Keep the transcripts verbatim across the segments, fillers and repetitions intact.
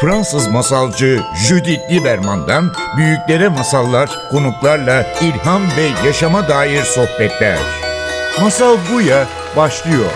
Fransız masalcı Judith Liberman'dan büyüklere masallar, konuklarla ilham ve yaşama dair sohbetler. Masal Buya başlıyor.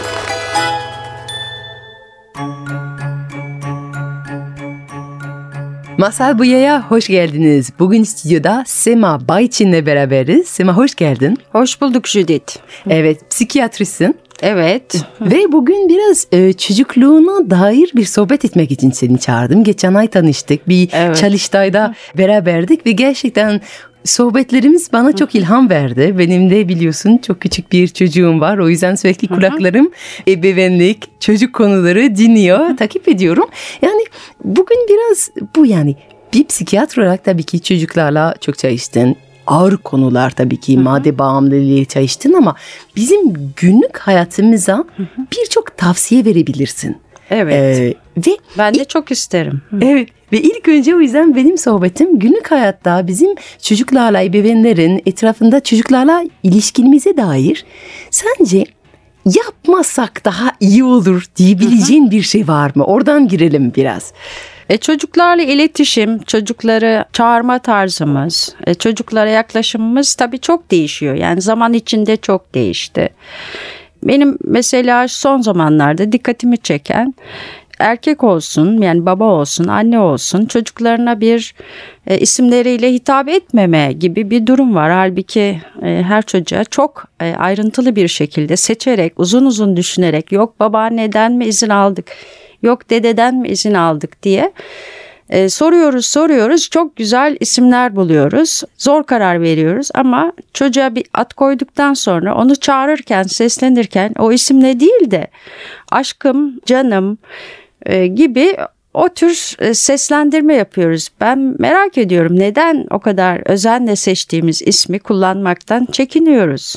Masal Buya'ya hoş geldiniz. Bugün stüdyoda Sema Bayçin'le beraberiz. Sema hoş geldin. Hoş bulduk Judith. Evet, psikiyatrisin. Evet. Ve bugün biraz e, çocukluğuna dair bir sohbet etmek için seni çağırdım. Geçen ay tanıştık. Bir evet. çalıştayda beraberdik ve gerçekten sohbetlerimiz bana çok ilham verdi. Benim de biliyorsun çok küçük bir çocuğum var. O yüzden sürekli kulaklarım ebeveynlik, çocuk konuları dinliyor, takip ediyorum. Yani bugün biraz bu yani bir psikiyatr olarak tabii ki çocuklarla çok çalıştın. Ağır konular tabii ki, madde bağımlılığı çalıştın ama bizim günlük hayatımıza birçok tavsiye verebilirsin. Evet. Ee, ve ben de ilk, çok isterim. Evet. Ve ilk önce o yüzden benim sohbetim günlük hayatta bizim çocuklarla, ebeveynlerin etrafında çocuklarla ilişkimize dair sence yapmasak daha iyi olur diyebileceğin hı hı. bir şey var mı? Oradan girelim biraz. E, çocuklarla iletişim, çocukları çağırma tarzımız, e, çocuklara yaklaşımımız tabii çok değişiyor. Yani zaman içinde çok değişti. Benim mesela son zamanlarda dikkatimi çeken erkek olsun, yani baba olsun, anne olsun çocuklarına bir e, isimleriyle hitap etmeme gibi bir durum var. Halbuki e, her çocuğa çok e, ayrıntılı bir şekilde seçerek, uzun uzun düşünerek, yok babaanneden mi izin aldık, yok dededen mi izin aldık diye e, soruyoruz soruyoruz. Çok güzel isimler buluyoruz. Zor karar veriyoruz ama çocuğa bir ad koyduktan sonra onu çağırırken, seslenirken o isimle değil de aşkım, canım e, gibi o tür e, seslendirme yapıyoruz. Ben merak ediyorum, neden o kadar özenle seçtiğimiz ismi kullanmaktan çekiniyoruz?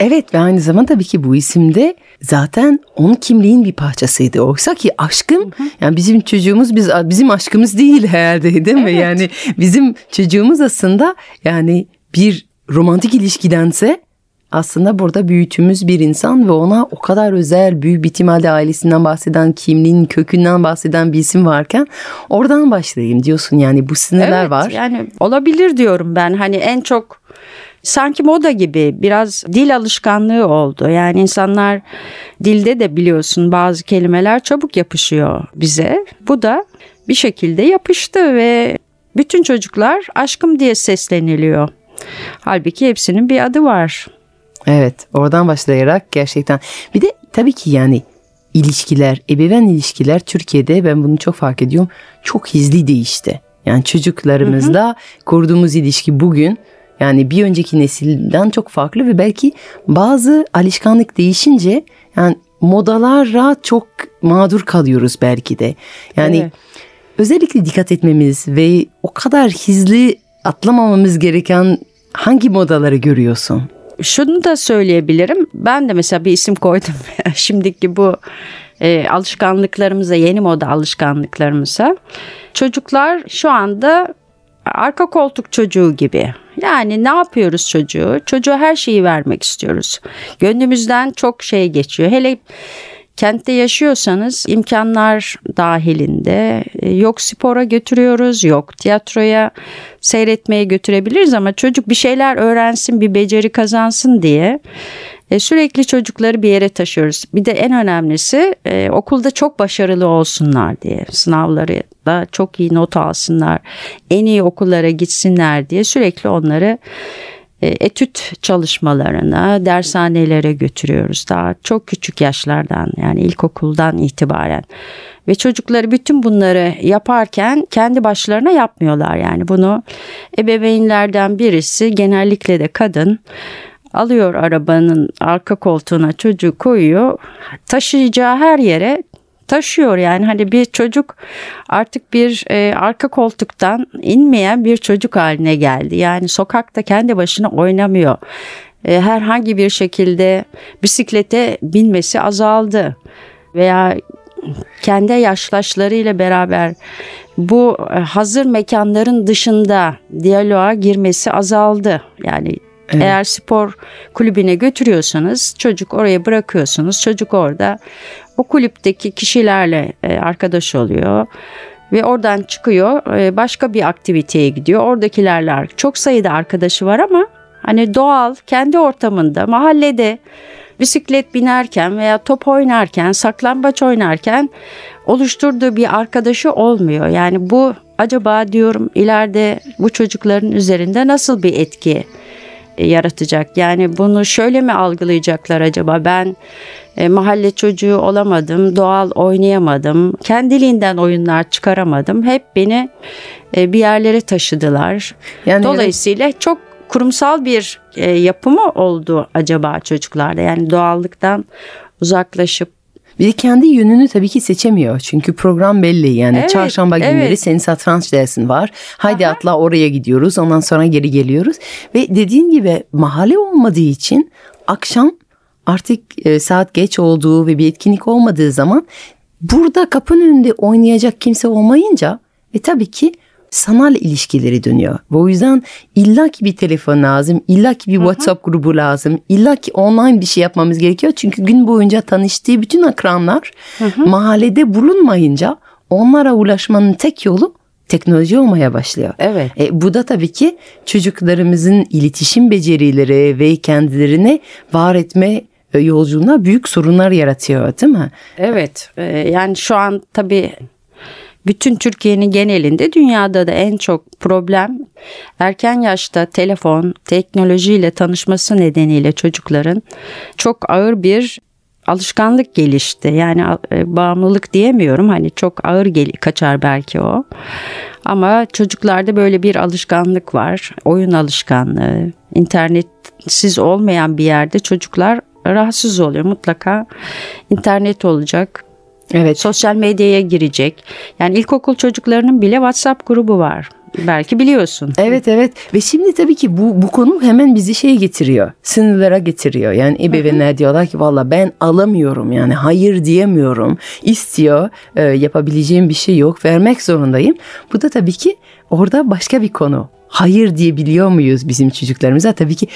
Evet ve aynı zamanda tabii ki bu isimde zaten onun kimliğin bir parçasıydı. Oysa ki aşkım, hı hı. yani bizim çocuğumuz biz bizim aşkımız değil herhalde, değil mi? Evet. Yani bizim çocuğumuz aslında yani bir romantik ilişkidense aslında burada büyütümüz bir insan ve ona o kadar özel, büyük bir ihtimalle ailesinden bahseden, kimliğin kökünden bahseden bir isim varken oradan başlayayım diyorsun. Yani bu sınırlar evet, var. Evet yani olabilir diyorum ben, hani en çok sanki moda gibi biraz dil alışkanlığı oldu. Yani insanlar dilde de biliyorsun bazı kelimeler çabuk yapışıyor bize. Bu da bir şekilde yapıştı ve bütün çocuklar aşkım diye sesleniliyor. Halbuki hepsinin bir adı var. Evet, oradan başlayarak gerçekten. Bir de tabii ki yani ilişkiler, ebeveyn ilişkiler Türkiye'de ben bunu çok fark ediyorum. Çok hızlı değişti. Yani çocuklarımızla hı hı. kurduğumuz ilişki bugün yani bir önceki nesilden çok farklı ve belki bazı alışkanlık değişince yani modalara çok mağdur kalıyoruz belki de. Yani evet. özellikle dikkat etmemiz ve o kadar hızlı atlamamamız gereken hangi modaları görüyorsun? Şunu da söyleyebilirim. Ben de mesela bir isim koydum. Şimdiki bu e, alışkanlıklarımıza, yeni moda alışkanlıklarımıza çocuklar şu anda arka koltuk çocuğu gibi. Yani ne yapıyoruz çocuğu? Çocuğa her şeyi vermek istiyoruz. Gönlümüzden çok şey geçiyor. Hele kentte yaşıyorsanız imkanlar dahilinde yok spora götürüyoruz, yok tiyatroya, seyretmeye götürebiliriz ama çocuk bir şeyler öğrensin, bir beceri kazansın diye sürekli çocukları bir yere taşıyoruz. Bir de en önemlisi okulda çok başarılı olsunlar diye, sınavları da çok iyi not alsınlar, en iyi okullara gitsinler diye sürekli onları etüt çalışmalarına, dershanelere götürüyoruz daha çok küçük yaşlardan, yani ilkokuldan itibaren. Ve çocukları bütün bunları yaparken kendi başlarına yapmıyorlar. Yani bunu ebeveynlerden birisi, genellikle de kadın, alıyor arabanın arka koltuğuna çocuğu koyuyor, taşıyacağı her yere taşıyor. Yani hani bir çocuk artık bir e, arka koltuktan inmeyen bir çocuk haline geldi. Yani sokakta kendi başına oynamıyor. E, herhangi bir şekilde bisiklete binmesi azaldı veya kendi yaşlaşlarıyla beraber bu hazır mekanların dışında diyaloğa girmesi azaldı. Yani evet. Eğer spor kulübüne götürüyorsanız çocuk oraya bırakıyorsunuz. Çocuk orada o kulüpteki kişilerle arkadaş oluyor. ve oradan çıkıyor, başka bir aktiviteye gidiyor. Oradakilerle çok sayıda arkadaşı var ama hani doğal, kendi ortamında, mahallede bisiklet binerken veya top oynarken, saklambaç oynarken oluşturduğu bir arkadaşı olmuyor. Yani bu acaba diyorum ileride bu çocukların üzerinde nasıl bir etki yaratacak? Yani bunu şöyle mi algılayacaklar acaba? Ben e, mahalle çocuğu olamadım, doğal oynayamadım, kendiliğinden oyunlar çıkaramadım. Hep beni e, bir yerlere taşıdılar. Yani dolayısıyla evet, çok kurumsal bir e, yapı mı oldu acaba çocuklarda? Yani doğallıktan uzaklaşıp. Bir de kendi yönünü tabii ki seçemiyor. Çünkü program belli yani. Evet, çarşamba günleri evet, senin satranç dersin var. Haydi aha, atla oraya gidiyoruz. Ondan sonra geri geliyoruz. Ve dediğin gibi mahalle olmadığı için akşam artık saat geç olduğu ve bir etkinlik olmadığı zaman burada kapının önünde oynayacak kimse olmayınca ve tabii ki sanal ilişkileri dönüyor. Ve o yüzden illa ki bir telefon lazım, illa ki bir aha, WhatsApp grubu lazım, illa ki online bir şey yapmamız gerekiyor. Çünkü gün boyunca tanıştığı bütün akranlar aha, mahallede bulunmayınca onlara ulaşmanın tek yolu teknoloji olmaya başlıyor. Evet. E, bu da tabii ki çocuklarımızın iletişim becerileri ve kendilerini var etme yolculuğuna büyük sorunlar yaratıyor, değil mi? Evet. Yani şu an tabii bütün Türkiye'nin genelinde, dünyada da en çok problem erken yaşta telefon, teknolojiyle tanışması nedeniyle çocukların çok ağır bir alışkanlık gelişti. Yani bağımlılık diyemiyorum, hani çok ağır gel- kaçar belki o. Ama çocuklarda böyle bir alışkanlık var. Oyun alışkanlığı, internetsiz olmayan bir yerde çocuklar rahatsız oluyor. Mutlaka internet olacak. Evet. Sosyal medyaya girecek. Yani ilkokul çocuklarının bile WhatsApp grubu var. Belki biliyorsun. Evet evet. Ve şimdi tabii ki bu, bu konu hemen bizi şeye getiriyor. Sınırlara getiriyor. Yani ebeveynler hı-hı, diyorlar ki valla ben alamıyorum. Yani hayır diyemiyorum. İstiyor. E, yapabileceğim bir şey yok. Vermek zorundayım. Bu da tabii ki orada başka bir konu. Hayır diyebiliyor muyuz bizim çocuklarımıza? Tabii ki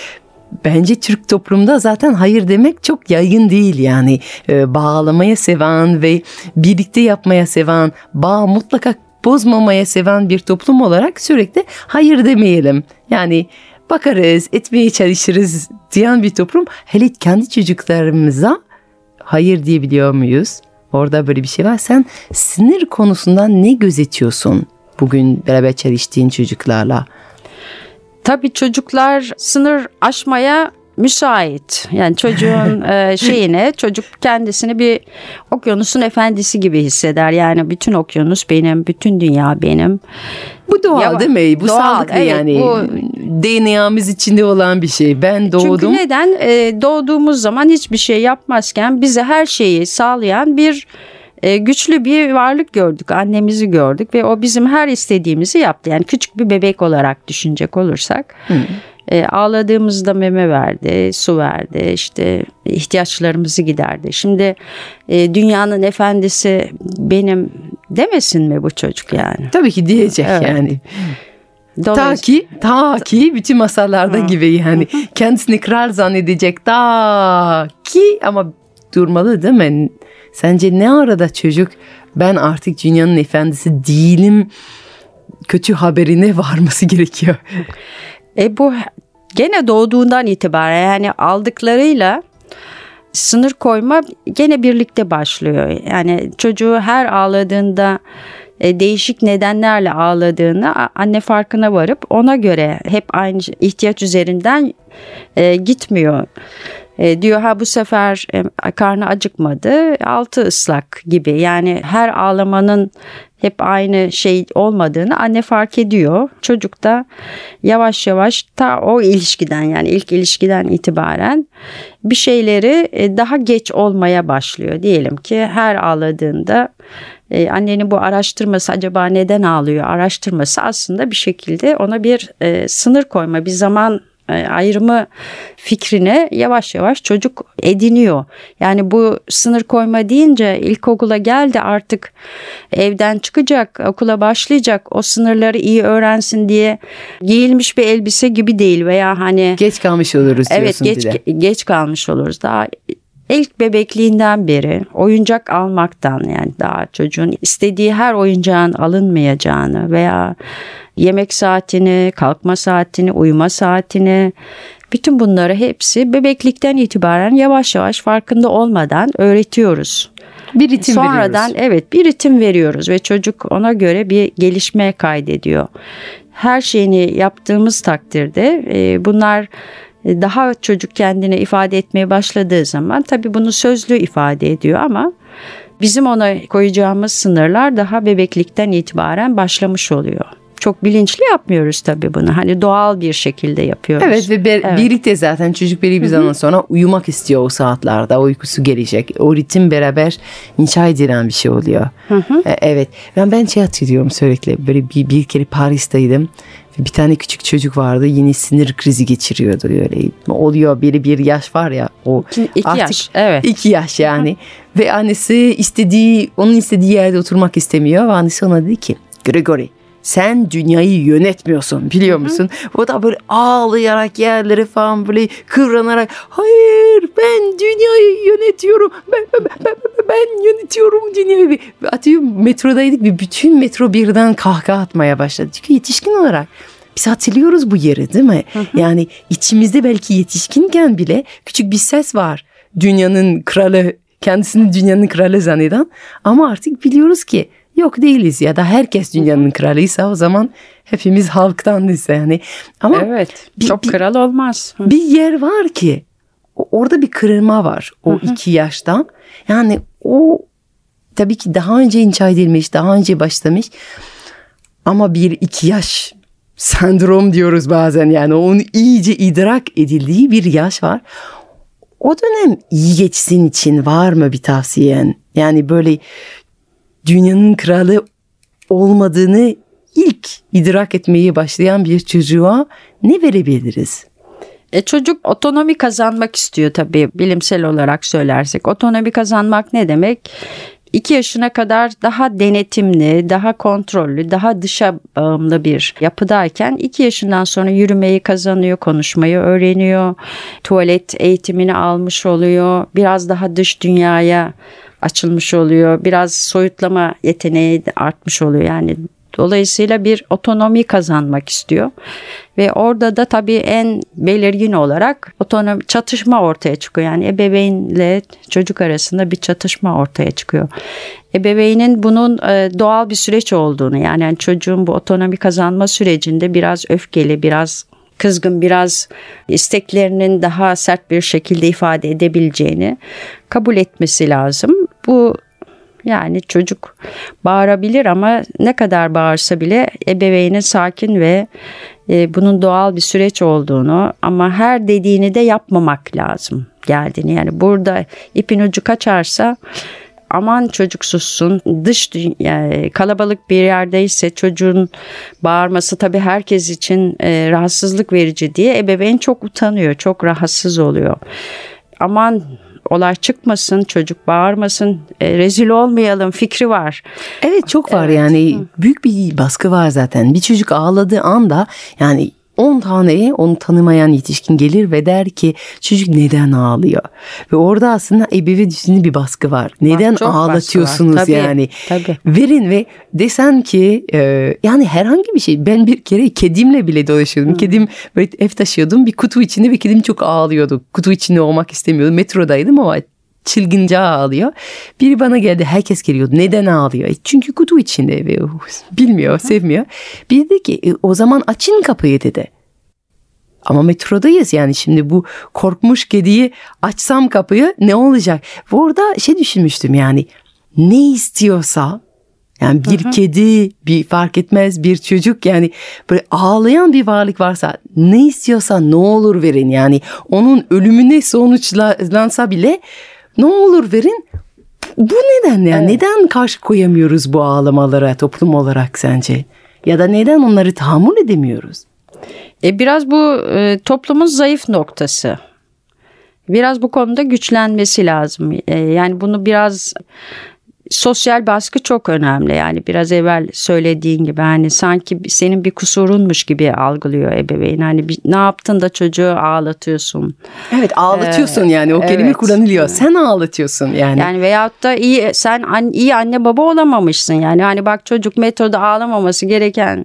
bence Türk toplumda zaten hayır demek çok yaygın değil yani. E, bağlamaya seven ve birlikte yapmaya seven, bağ mutlaka bozmamaya seven bir toplum olarak sürekli hayır demeyelim. Yani bakarız, etmeye çalışırız diyen bir toplum. Hele kendi çocuklarımıza hayır diyebiliyor muyuz? Orada böyle bir şey var. Sen sınır konusundan ne gözetiyorsun bugün beraber çalıştığın çocuklarla? Tabii çocuklar sınır aşmaya müsait. Yani çocuğun şeyine, çocuk kendisini bir okyanusun efendisi gibi hisseder. Yani bütün okyanus benim, bütün dünya benim. Bu doğal ya, değil mi? Bu doğal, sağlıklı evet, yani. Bu D N A'mız içinde olan bir şey. Ben doğdum. Çünkü neden? Doğduğumuz zaman hiçbir şey yapmazken bize her şeyi sağlayan bir güçlü bir varlık gördük, annemizi gördük ve o bizim her istediğimizi yaptı. Yani küçük bir bebek olarak düşünecek olursak hmm. e, ağladığımızda meme verdi, su verdi, işte ihtiyaçlarımızı giderdi. Şimdi e, dünyanın efendisi benim demesin mi bu çocuk yani? Tabii ki diyecek evet, yani. Ta ki, ta ki bütün masallarda hmm. gibi yani kendisini kral zannedecek ta ki, ama durmalı değil mi? Sence ne arada çocuk ben artık dünyanın efendisi değilim kötü haberine varması gerekiyor? E bu gene doğduğundan itibaren yani aldıklarıyla sınır koyma gene birlikte başlıyor. Yani çocuğu her ağladığında değişik nedenlerle ağladığını anne farkına varıp ona göre hep aynı ihtiyaç üzerinden gitmiyor. E, diyor ha bu sefer e, karnı acıkmadı, altı ıslak gibi. Yani her ağlamanın hep aynı şey olmadığını anne fark ediyor. Çocuk da yavaş yavaş ta o ilişkiden, yani ilk ilişkiden itibaren bir şeyleri e, daha geç olmaya başlıyor. Diyelim ki her ağladığında e, annenin bu araştırması, acaba neden ağlıyor araştırması aslında bir şekilde ona bir e, sınır koyma, bir zaman ayrımı fikrine yavaş yavaş çocuk ediniyor. Yani bu sınır koyma deyince ilkokula geldi, artık evden çıkacak, okula başlayacak, o sınırları iyi öğrensin diye giyilmiş bir elbise gibi değil veya hani geç kalmış oluruz diyorsun. Evet, geç, geç kalmış oluruz. Daha İlk bebekliğinden beri oyuncak almaktan, yani daha çocuğun istediği her oyuncağın alınmayacağını veya yemek saatini, kalkma saatini, uyuma saatini, bütün bunları hepsi bebeklikten itibaren yavaş yavaş farkında olmadan öğretiyoruz. Bir ritim Sonradan, veriyoruz. Evet, bir ritim veriyoruz ve çocuk ona göre bir gelişme kaydediyor. Her şeyini yaptığımız takdirde e, bunlar daha çocuk kendini ifade etmeye başladığı zaman tabii bunu sözlü ifade ediyor ama bizim ona koyacağımız sınırlar daha bebeklikten itibaren başlamış oluyor. Çok bilinçli yapmıyoruz tabii bunu. Hani doğal bir şekilde yapıyoruz. Evet ve ber- evet. birlikte zaten çocuk belli bir zaman sonra uyumak istiyor o saatlerde. Uykusu gelecek. O ritim beraber inşa edilen bir şey oluyor. Hı hı. Evet. Ben, ben şey hatırlıyorum sürekli. Böyle bir, bir kere Paris'teydim. Bir tane küçük çocuk vardı. Yeni sinir krizi geçiriyordu. Öyle oluyor. Biri bir yaş var ya. O iki artık yaş. Evet. İki yaş yani. Hı. Ve annesi istediği, onun istediği yerde oturmak istemiyor. Ve annesi ona dedi ki, Gregory, sen dünyayı yönetmiyorsun, biliyor musun? O da böyle ağlayarak yerlere falan böyle kıvranarak, hayır ben dünyayı yönetiyorum. Ben, ben, ben, ben yönetiyorum dünyayı. Atıyorum metrodaydık ve bütün metro birden kahkaha atmaya başladı. Çünkü yetişkin olarak biz hatırlıyoruz bu yeri, değil mi? Hı hı. Yani içimizde belki yetişkinken bile küçük bir ses var. Dünyanın kralı, kendisini dünyanın kralı zanneden. Ama artık biliyoruz ki yok değiliz ya da herkes dünyanın kralıysa o zaman hepimiz halktanız yani. Ama evet, bir, çok kral olmaz. Bir yer var ki orada bir kırılma var o hı hı. iki yaştan. Yani o tabii ki daha önce inşa edilmiş, daha önce başlamış ama bir iki yaş sendrom diyoruz bazen, yani onun iyice idrak edildiği bir yaş var. O dönem iyi geçsin için var mı bir tavsiyen? Yani böyle dünyanın kralı olmadığını ilk idrak etmeye başlayan bir çocuğa ne verebiliriz? E çocuk otonomi kazanmak istiyor tabii, bilimsel olarak söylersek. Otonomi kazanmak ne demek? İki yaşına kadar daha denetimli, daha kontrollü, daha dışa bağımlı bir yapıdayken iki yaşından sonra yürümeyi kazanıyor, konuşmayı öğreniyor, tuvalet eğitimini almış oluyor, biraz daha dış dünyaya açılmış oluyor. Biraz soyutlama yeteneği de artmış oluyor. Yani dolayısıyla bir otonomi kazanmak istiyor. Ve orada da tabii en belirgin olarak otonomi çatışma ortaya çıkıyor. Yani ebeveynle çocuk arasında bir çatışma ortaya çıkıyor. Ebeveynin bunun doğal bir süreç olduğunu, yani çocuğun bu otonomi kazanma sürecinde biraz öfkeli, biraz kızgın, biraz isteklerinin daha sert bir şekilde ifade edebileceğini kabul etmesi lazım. Bu yani çocuk bağırabilir ama ne kadar bağırsa bile ebeveynin sakin ve e, bunun doğal bir süreç olduğunu ama her dediğini de yapmamak lazım geldiğini. Yani burada ipin ucu kaçarsa aman çocuk sussun, dış yani kalabalık bir yerdeyse çocuğun bağırması tabii herkes için e, rahatsızlık verici diye ebeveyn çok utanıyor, çok rahatsız oluyor. Aman olay çıkmasın, çocuk bağırmasın, e, rezil olmayalım fikri var. Evet, çok var, evet. Yani büyük bir baskı var zaten. Bir çocuk ağladığı anda yani on tane onu tanımayan yetişkin gelir ve der ki çocuk neden ağlıyor? Ve orada aslında ebeveyn üstünde bir baskı var. Neden Çok ağlatıyorsunuz baskı var. Tabii, yani? Tabii. Verin ve desen ki e, yani herhangi bir şey. Ben bir kere kedimle bile dolaşıyordum. Hmm. Kedim böyle ev taşıyordum. Bir kutu içinde ve kedim çok ağlıyordu. Kutu içinde olmak istemiyordum. Metrodaydım ama çılgınca ağlıyor. Biri bana geldi, herkes geliyordu. Neden ağlıyor? E çünkü kutu içinde ve bilmiyor, sevmiyor. Biri dedi ki e, o zaman açın kapıyı dedi. Ama metrodayız yani, şimdi bu korkmuş kediyi açsam kapıyı ne olacak? Ve orada şey düşünmüştüm, yani ne istiyorsa yani bir hı hı. kedi, bir fark etmez, bir çocuk, yani böyle ağlayan bir varlık varsa ne istiyorsa ne olur verin, yani onun ölümüne sonuçlansa bile ne olur verin. Bu neden yani? Evet. Neden karşı koyamıyoruz bu ağlamalara toplum olarak sence? Ya da neden onları tahammül edemiyoruz? E biraz bu e, toplumun zayıf noktası. Biraz bu konuda güçlenmesi lazım. E, yani bunu biraz sosyal baskı çok önemli. Yani biraz evvel söylediğin gibi hani sanki senin bir kusurunmuş gibi algılıyor ebeveyn. Hani bir, ne yaptın da çocuğu ağlatıyorsun. Evet, ağlatıyorsun ee, yani o kelime evet. kullanılıyor. Sen ağlatıyorsun yani. Yani veyahut da iyi sen an, iyi anne baba olamamışsın. Yani hani bak çocuk metroda ağlamaması gereken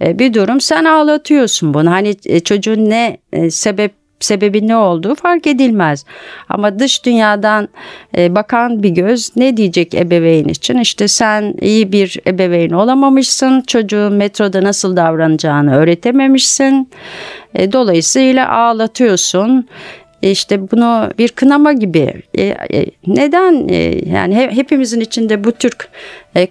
bir durum. Sen ağlatıyorsun bunu. Hani çocuğun ne sebep sebebi ne olduğu fark edilmez. Ama dış dünyadan bakan bir göz ne diyecek ebeveyn için? İşte sen iyi bir ebeveyn olamamışsın. Çocuğun metroda nasıl davranacağını öğretememişsin. Dolayısıyla ağlatıyorsun. İşte bunu bir kınama gibi. Neden? Yani hepimizin içinde bu tür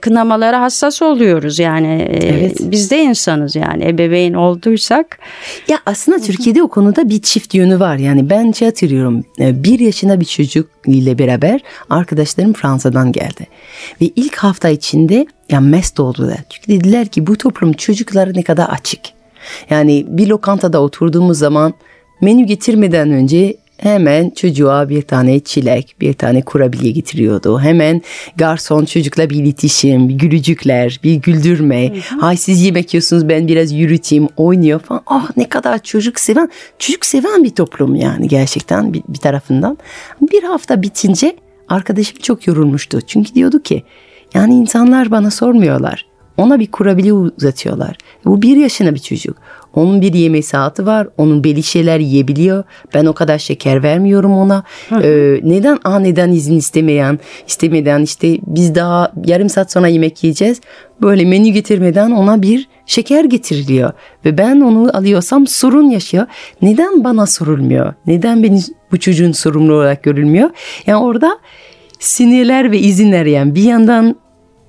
kınamalara hassas oluyoruz yani. Evet. Biz de insanız yani, ebeveyn olduysak. Ya aslında Türkiye'de o konuda bir çift yönü var. Yani ben şey hatırlıyorum, bir yaşında bir çocuk ile beraber arkadaşlarım Fransa'dan geldi. Ve ilk hafta içinde ya mest oldular. Çünkü dediler ki bu toplum çocuklara ne kadar açık. Yani bir lokantada oturduğumuz zaman menü getirmeden önce hemen çocuğa bir tane çilek, bir tane kurabiye getiriyordu. Hemen garson çocukla bir iletişim, bir gülücükler, bir güldürme. Ay siz yemek yiyorsunuz, ben biraz yürüteyim, oynuyor falan. Ah ne kadar çocuk seven, çocuk seven bir toplum yani gerçekten bir, bir tarafından. Bir hafta bitince arkadaşım çok yorulmuştu. Çünkü diyordu ki yani insanlar bana sormuyorlar. Ona bir kurabiye uzatıyorlar. Bu bir yaşına bir çocuk. Onun bir yeme saati var. Onun belli şeyler yiyebiliyor. Ben o kadar şeker vermiyorum ona. Ee, neden aniden izin istemeyen, istemeden işte biz daha yarım saat sonra yemek yiyeceğiz. Böyle menü getirmeden ona bir şeker getiriliyor. Ve ben onu alıyorsam sorun yaşıyor. Neden bana sorulmuyor? Neden beni bu çocuğun sorumlu olarak görülmüyor? Yani orada sinirler ve izinler yani bir yandan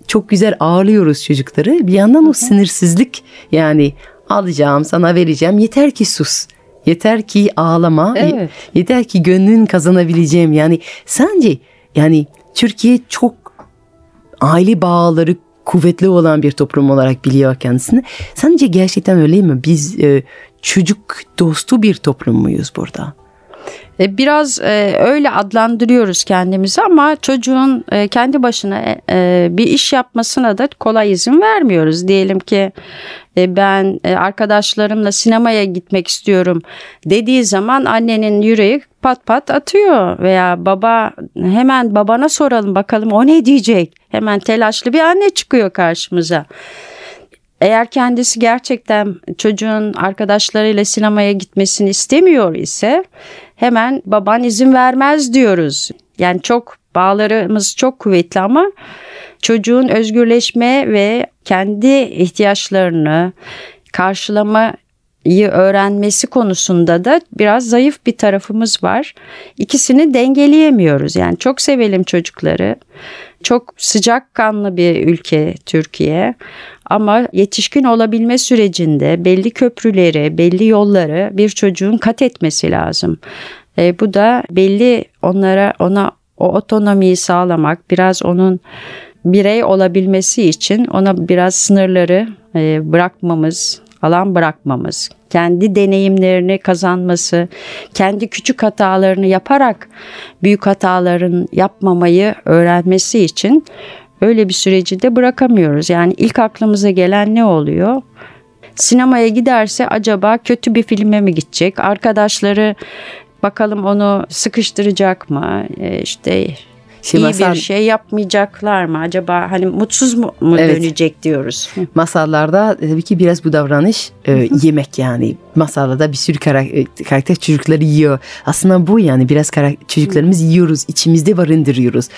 çok güzel ağırlıyoruz çocukları. Bir yandan o sinirsizlik yani alacağım sana vereceğim yeter ki sus. Yeter ki ağlama. Evet. Yeter ki gönlün kazanabileceğim. Yani sence yani Türkiye çok aile bağları kuvvetli olan bir toplum olarak biliyor kendisini. Sence gerçekten öyle mi? Biz e, çocuk dostu bir toplum muyuz burada? Biraz öyle adlandırıyoruz kendimizi ama çocuğun kendi başına bir iş yapmasına da kolay izin vermiyoruz. Diyelim ki ben arkadaşlarımla sinemaya gitmek istiyorum dediği zaman annenin yüreği pat pat atıyor veya baba hemen babana soralım bakalım o ne diyecek. Hemen telaşlı bir anne çıkıyor karşımıza. Eğer kendisi gerçekten çocuğun arkadaşlarıyla sinemaya gitmesini istemiyor ise hemen baban izin vermez diyoruz. Yani çok bağlarımız çok kuvvetli ama çocuğun özgürleşme ve kendi ihtiyaçlarını karşılamayı öğrenmesi konusunda da biraz zayıf bir tarafımız var. İkisini dengeleyemiyoruz. Yani çok sevelim çocukları. Çok sıcakkanlı bir ülke Türkiye. Ama yetişkin olabilme sürecinde belli köprüleri, belli yolları bir çocuğun kat etmesi lazım. E, bu da belli onlara ona o otonomiyi sağlamak, biraz onun birey olabilmesi için ona biraz sınırları e, bırakmamız, alan bırakmamız, kendi deneyimlerini kazanması, kendi küçük hatalarını yaparak büyük hataların yapmamayı öğrenmesi için öyle bir süreci de bırakamıyoruz. Yani ilk aklımıza gelen ne oluyor? Sinemaya giderse acaba kötü bir filme mi gidecek? Arkadaşları bakalım onu sıkıştıracak mı? E işte Şimdi iyi masal... bir şey yapmayacaklar mı? Acaba hani mutsuz mu, mu evet. dönecek diyoruz. Masallarda tabii ki biraz bu davranış e, yemek yani. Masallarda bir sürü karak- karakter çocukları yiyor. Aslında bu yani biraz karak- çocuklarımız yiyoruz. İçimizde barındırıyoruz.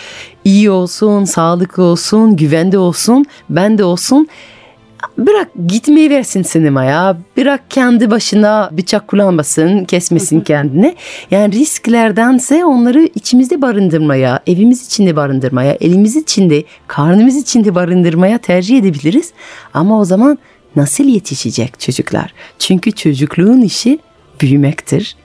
İyi olsun, sağlıklı olsun, güvende olsun, bende olsun. Bırak gitmeyi versin sinemaya. Bırak kendi başına bıçak kullanmasın, kesmesin kendini. Yani risklerdense onları içimizde barındırmaya, evimiz içinde barındırmaya, elimiz içinde, karnımız içinde barındırmaya tercih edebiliriz. Ama o zaman nasıl yetişecek çocuklar? Çünkü çocukluğun işi büyümektir.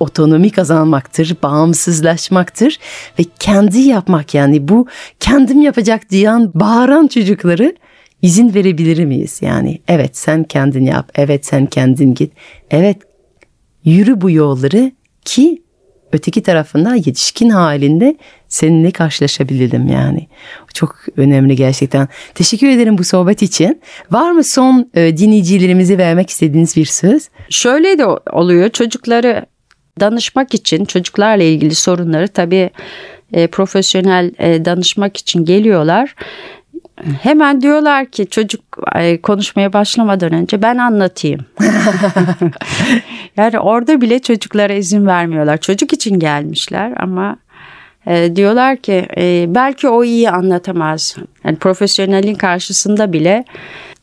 Otonomi kazanmaktır, bağımsızlaşmaktır ve kendi yapmak yani bu kendim yapacak diyen, bağıran çocukları İzin verebilir miyiz yani? Evet sen kendin yap, evet sen kendin git, evet yürü bu yolları ki öteki tarafında yetişkin halinde seninle karşılaşabilelim yani. Çok önemli gerçekten. Teşekkür ederim bu sohbet için. Var mı son e, dinleyicilerimize vermek istediğiniz bir söz? Şöyle de oluyor. Çocukları danışmak için, çocuklarla ilgili sorunları tabii e, profesyonel e, danışmak için geliyorlar. Hemen diyorlar ki çocuk konuşmaya başlamadan önce ben anlatayım. Yani orada bile çocuklara izin vermiyorlar. Çocuk için gelmişler ama e, diyorlar ki e, belki o iyi anlatamaz. Yani profesyonelin karşısında bile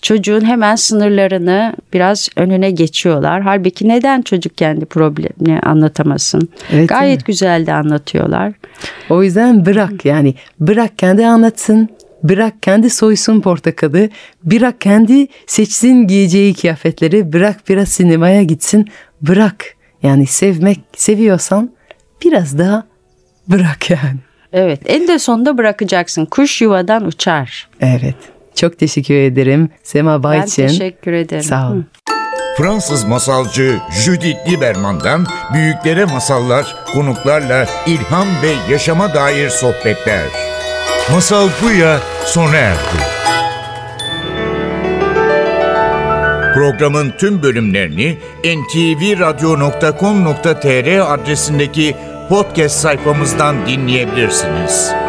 çocuğun hemen sınırlarını biraz önüne geçiyorlar. Halbuki neden çocuk kendi problemini anlatamasın? Evet, gayet güzel de anlatıyorlar. O yüzden bırak yani bırak kendi anlatsın. Bırak kendi soysun portakalı, bırak kendi seçsin giyeceği kıyafetleri, bırak biraz sinemaya gitsin, bırak. Yani sevmek, seviyorsan biraz daha bırak yani. Evet, en de sonunda bırakacaksın. Kuş yuvadan uçar. Evet, çok teşekkür ederim Sema Bayçin. Ben teşekkür ederim. Sağ ol. Fransız masalcı Judith Liberman'dan büyüklere masallar, konuklarla ilham ve yaşama dair sohbetler. Masal Buya sona erdi. Programın tüm bölümlerini en ti vi radyo nokta com nokta tr adresindeki podcast sayfamızdan dinleyebilirsiniz.